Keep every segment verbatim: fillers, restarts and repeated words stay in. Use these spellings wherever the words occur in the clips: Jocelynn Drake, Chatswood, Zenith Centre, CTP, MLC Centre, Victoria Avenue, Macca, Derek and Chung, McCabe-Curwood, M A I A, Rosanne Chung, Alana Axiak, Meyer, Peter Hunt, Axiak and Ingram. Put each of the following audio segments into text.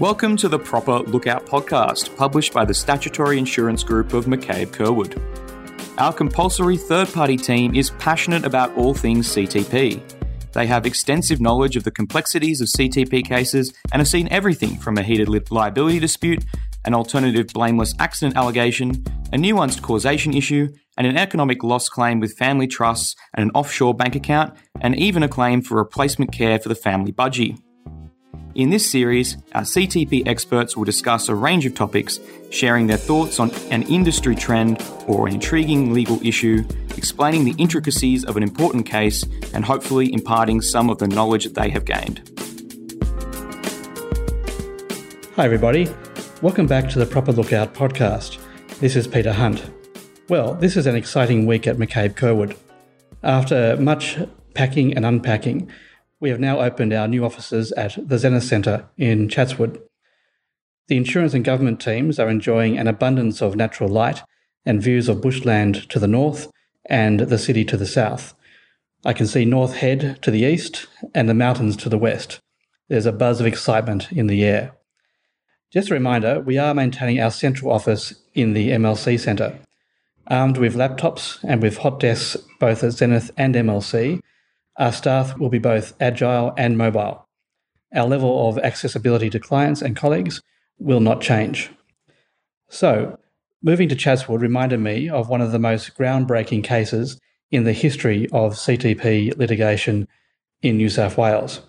Welcome to the Proper Lookout podcast, published by the Statutory Insurance Group of McCabe-Curwood. Our compulsory third-party team is passionate about all things C T P. They have extensive knowledge of the complexities of C T P cases and have seen everything from a heated liability dispute, an alternative blameless accident allegation, a nuanced causation issue, and an economic loss claim with family trusts and an offshore bank account, and even a claim for replacement care for the family budgie. In this series, our C T P experts will discuss a range of topics, sharing their thoughts on an industry trend or an intriguing legal issue, explaining the intricacies of an important case, and hopefully imparting some of the knowledge that they have gained. Hi everybody, welcome back to the Proper Lookout podcast. This is Peter Hunt. Well, this is an exciting week at McCabe-Curwood. After much packing and unpacking, we have now opened our new offices at the Zenith Centre in Chatswood. The insurance and government teams are enjoying an abundance of natural light and views of bushland to the north and the city to the south. I can see North Head to the east and the mountains to the west. There's a buzz of excitement in the air. Just a reminder, we are maintaining our central office in the M L C Centre. Armed with laptops and with hot desks both at Zenith and M L C, our staff will be both agile and mobile. Our level of accessibility to clients and colleagues will not change. So, moving to Chatswood reminded me of one of the most groundbreaking cases in the history of C T P litigation in New South Wales.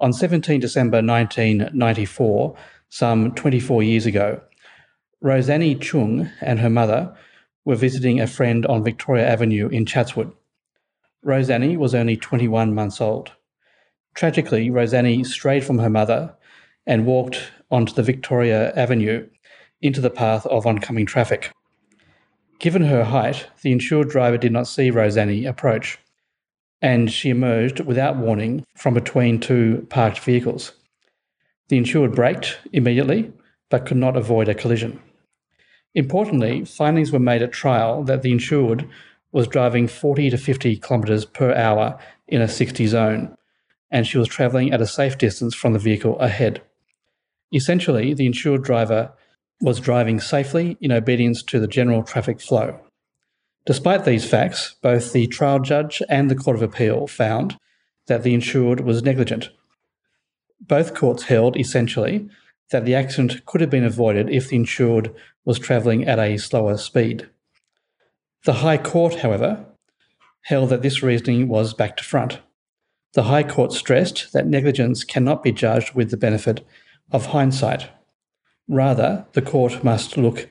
On the seventeenth of December nineteen ninety-four, some twenty-four years ago, Rosanne Chung and her mother were visiting a friend on Victoria Avenue in Chatswood. Rosanne was only twenty-one months old. Tragically, Rosanne strayed from her mother and walked onto the Victoria Avenue into the path of oncoming traffic. Given her height, the insured driver did not see Rosanne approach, and she emerged without warning from between two parked vehicles. The insured braked immediately, but could not avoid a collision. Importantly, findings were made at trial that the insured was driving forty to fifty kilometres per hour in a sixty zone, and she was travelling at a safe distance from the vehicle ahead. Essentially, the insured driver was driving safely in obedience to the general traffic flow. Despite these facts, both the trial judge and the Court of Appeal found that the insured was negligent. Both courts held, essentially, that the accident could have been avoided if the insured was travelling at a slower speed. The High Court, however, held that this reasoning was back to front. The High Court stressed that negligence cannot be judged with the benefit of hindsight. Rather, the court must look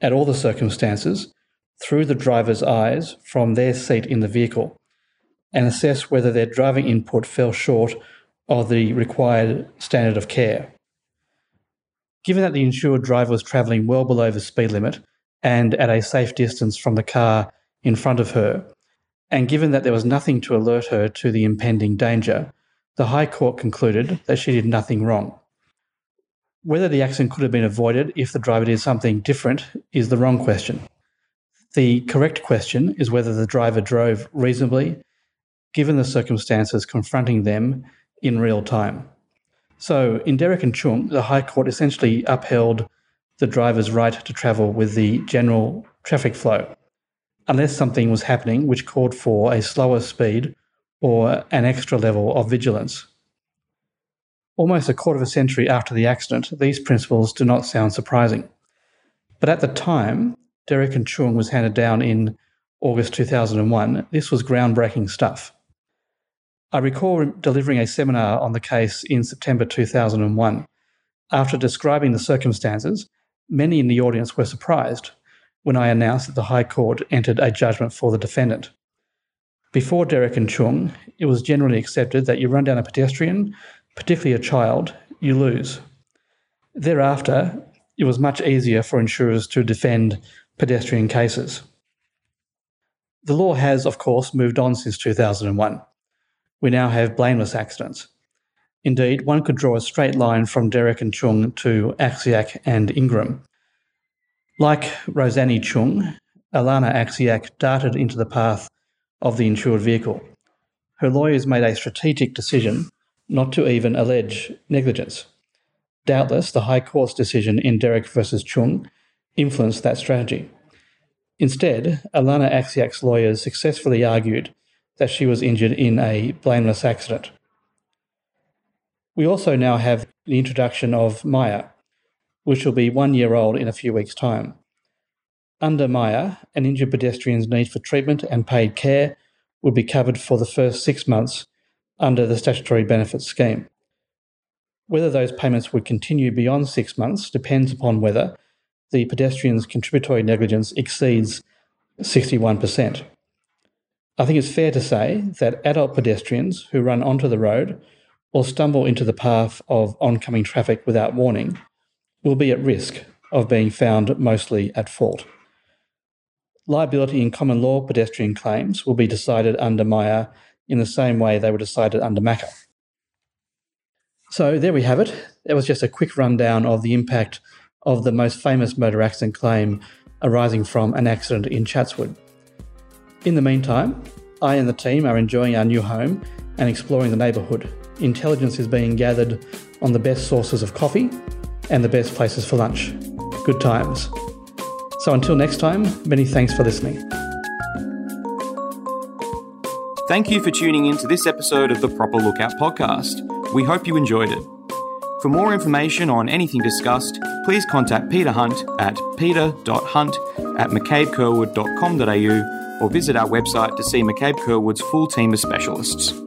at all the circumstances through the driver's eyes from their seat in the vehicle and assess whether their driving input fell short of the required standard of care. Given that the insured driver was travelling well below the speed limit and at a safe distance from the car in front of her, and given that there was nothing to alert her to the impending danger, the High Court concluded that she did nothing wrong. Whether the accident could have been avoided if the driver did something different is the wrong question. The correct question is whether the driver drove reasonably, given the circumstances confronting them in real time. So, in Derek and Chung, the High Court essentially upheld the driver's right to travel with the general traffic flow, unless something was happening which called for a slower speed or an extra level of vigilance. Almost a quarter of a century after the accident, these principles do not sound surprising. But at the time, Derek and Chung was handed down in August two thousand one. This was groundbreaking stuff. I recall delivering a seminar on the case in September two thousand one. After describing the circumstances, many in the audience were surprised when I announced that the High Court entered a judgment for the defendant. Before Derek and Chung, it was generally accepted that you run down a pedestrian, particularly a child, you lose. Thereafter, it was much easier for insurers to defend pedestrian cases. The law has, of course, moved on since two thousand one. We now have blameless accidents. Indeed, one could draw a straight line from Derek and Chung to Axiak and Ingram. Like Rosanne Chung, Alana Axiak darted into the path of the insured vehicle. Her lawyers made a strategic decision not to even allege negligence. Doubtless, the High Court's decision in Derek versus Chung influenced that strategy. Instead, Alana Axiak's lawyers successfully argued that she was injured in a blameless accident. We also now have the introduction of Meyer, which will be one year old in a few weeks' time. Under Meyer, an injured pedestrian's need for treatment and paid care would be covered for the first six months under the statutory benefits scheme. Whether those payments would continue beyond six months depends upon whether the pedestrian's contributory negligence exceeds sixty-one percent. I think it's fair to say that adult pedestrians who run onto the road or stumble into the path of oncoming traffic without warning will be at risk of being found mostly at fault. Liability in common law pedestrian claims will be decided under M A I A in the same way they were decided under Macca. So there we have it. That was just a quick rundown of the impact of the most famous motor accident claim arising from an accident in Chatswood. In the meantime, I and the team are enjoying our new home and exploring the neighbourhood. Intelligence is being gathered on the best sources of coffee and the best places for lunch. Good times. So until next time, many thanks for listening. Thank you for tuning in to this episode of the Proper Lookout podcast. We hope you enjoyed it. For more information on anything discussed, please contact Peter Hunt at peter dot hunt at mccabecurwood dot com dot a u or visit our website to see McCabe-Curwood's full team of specialists.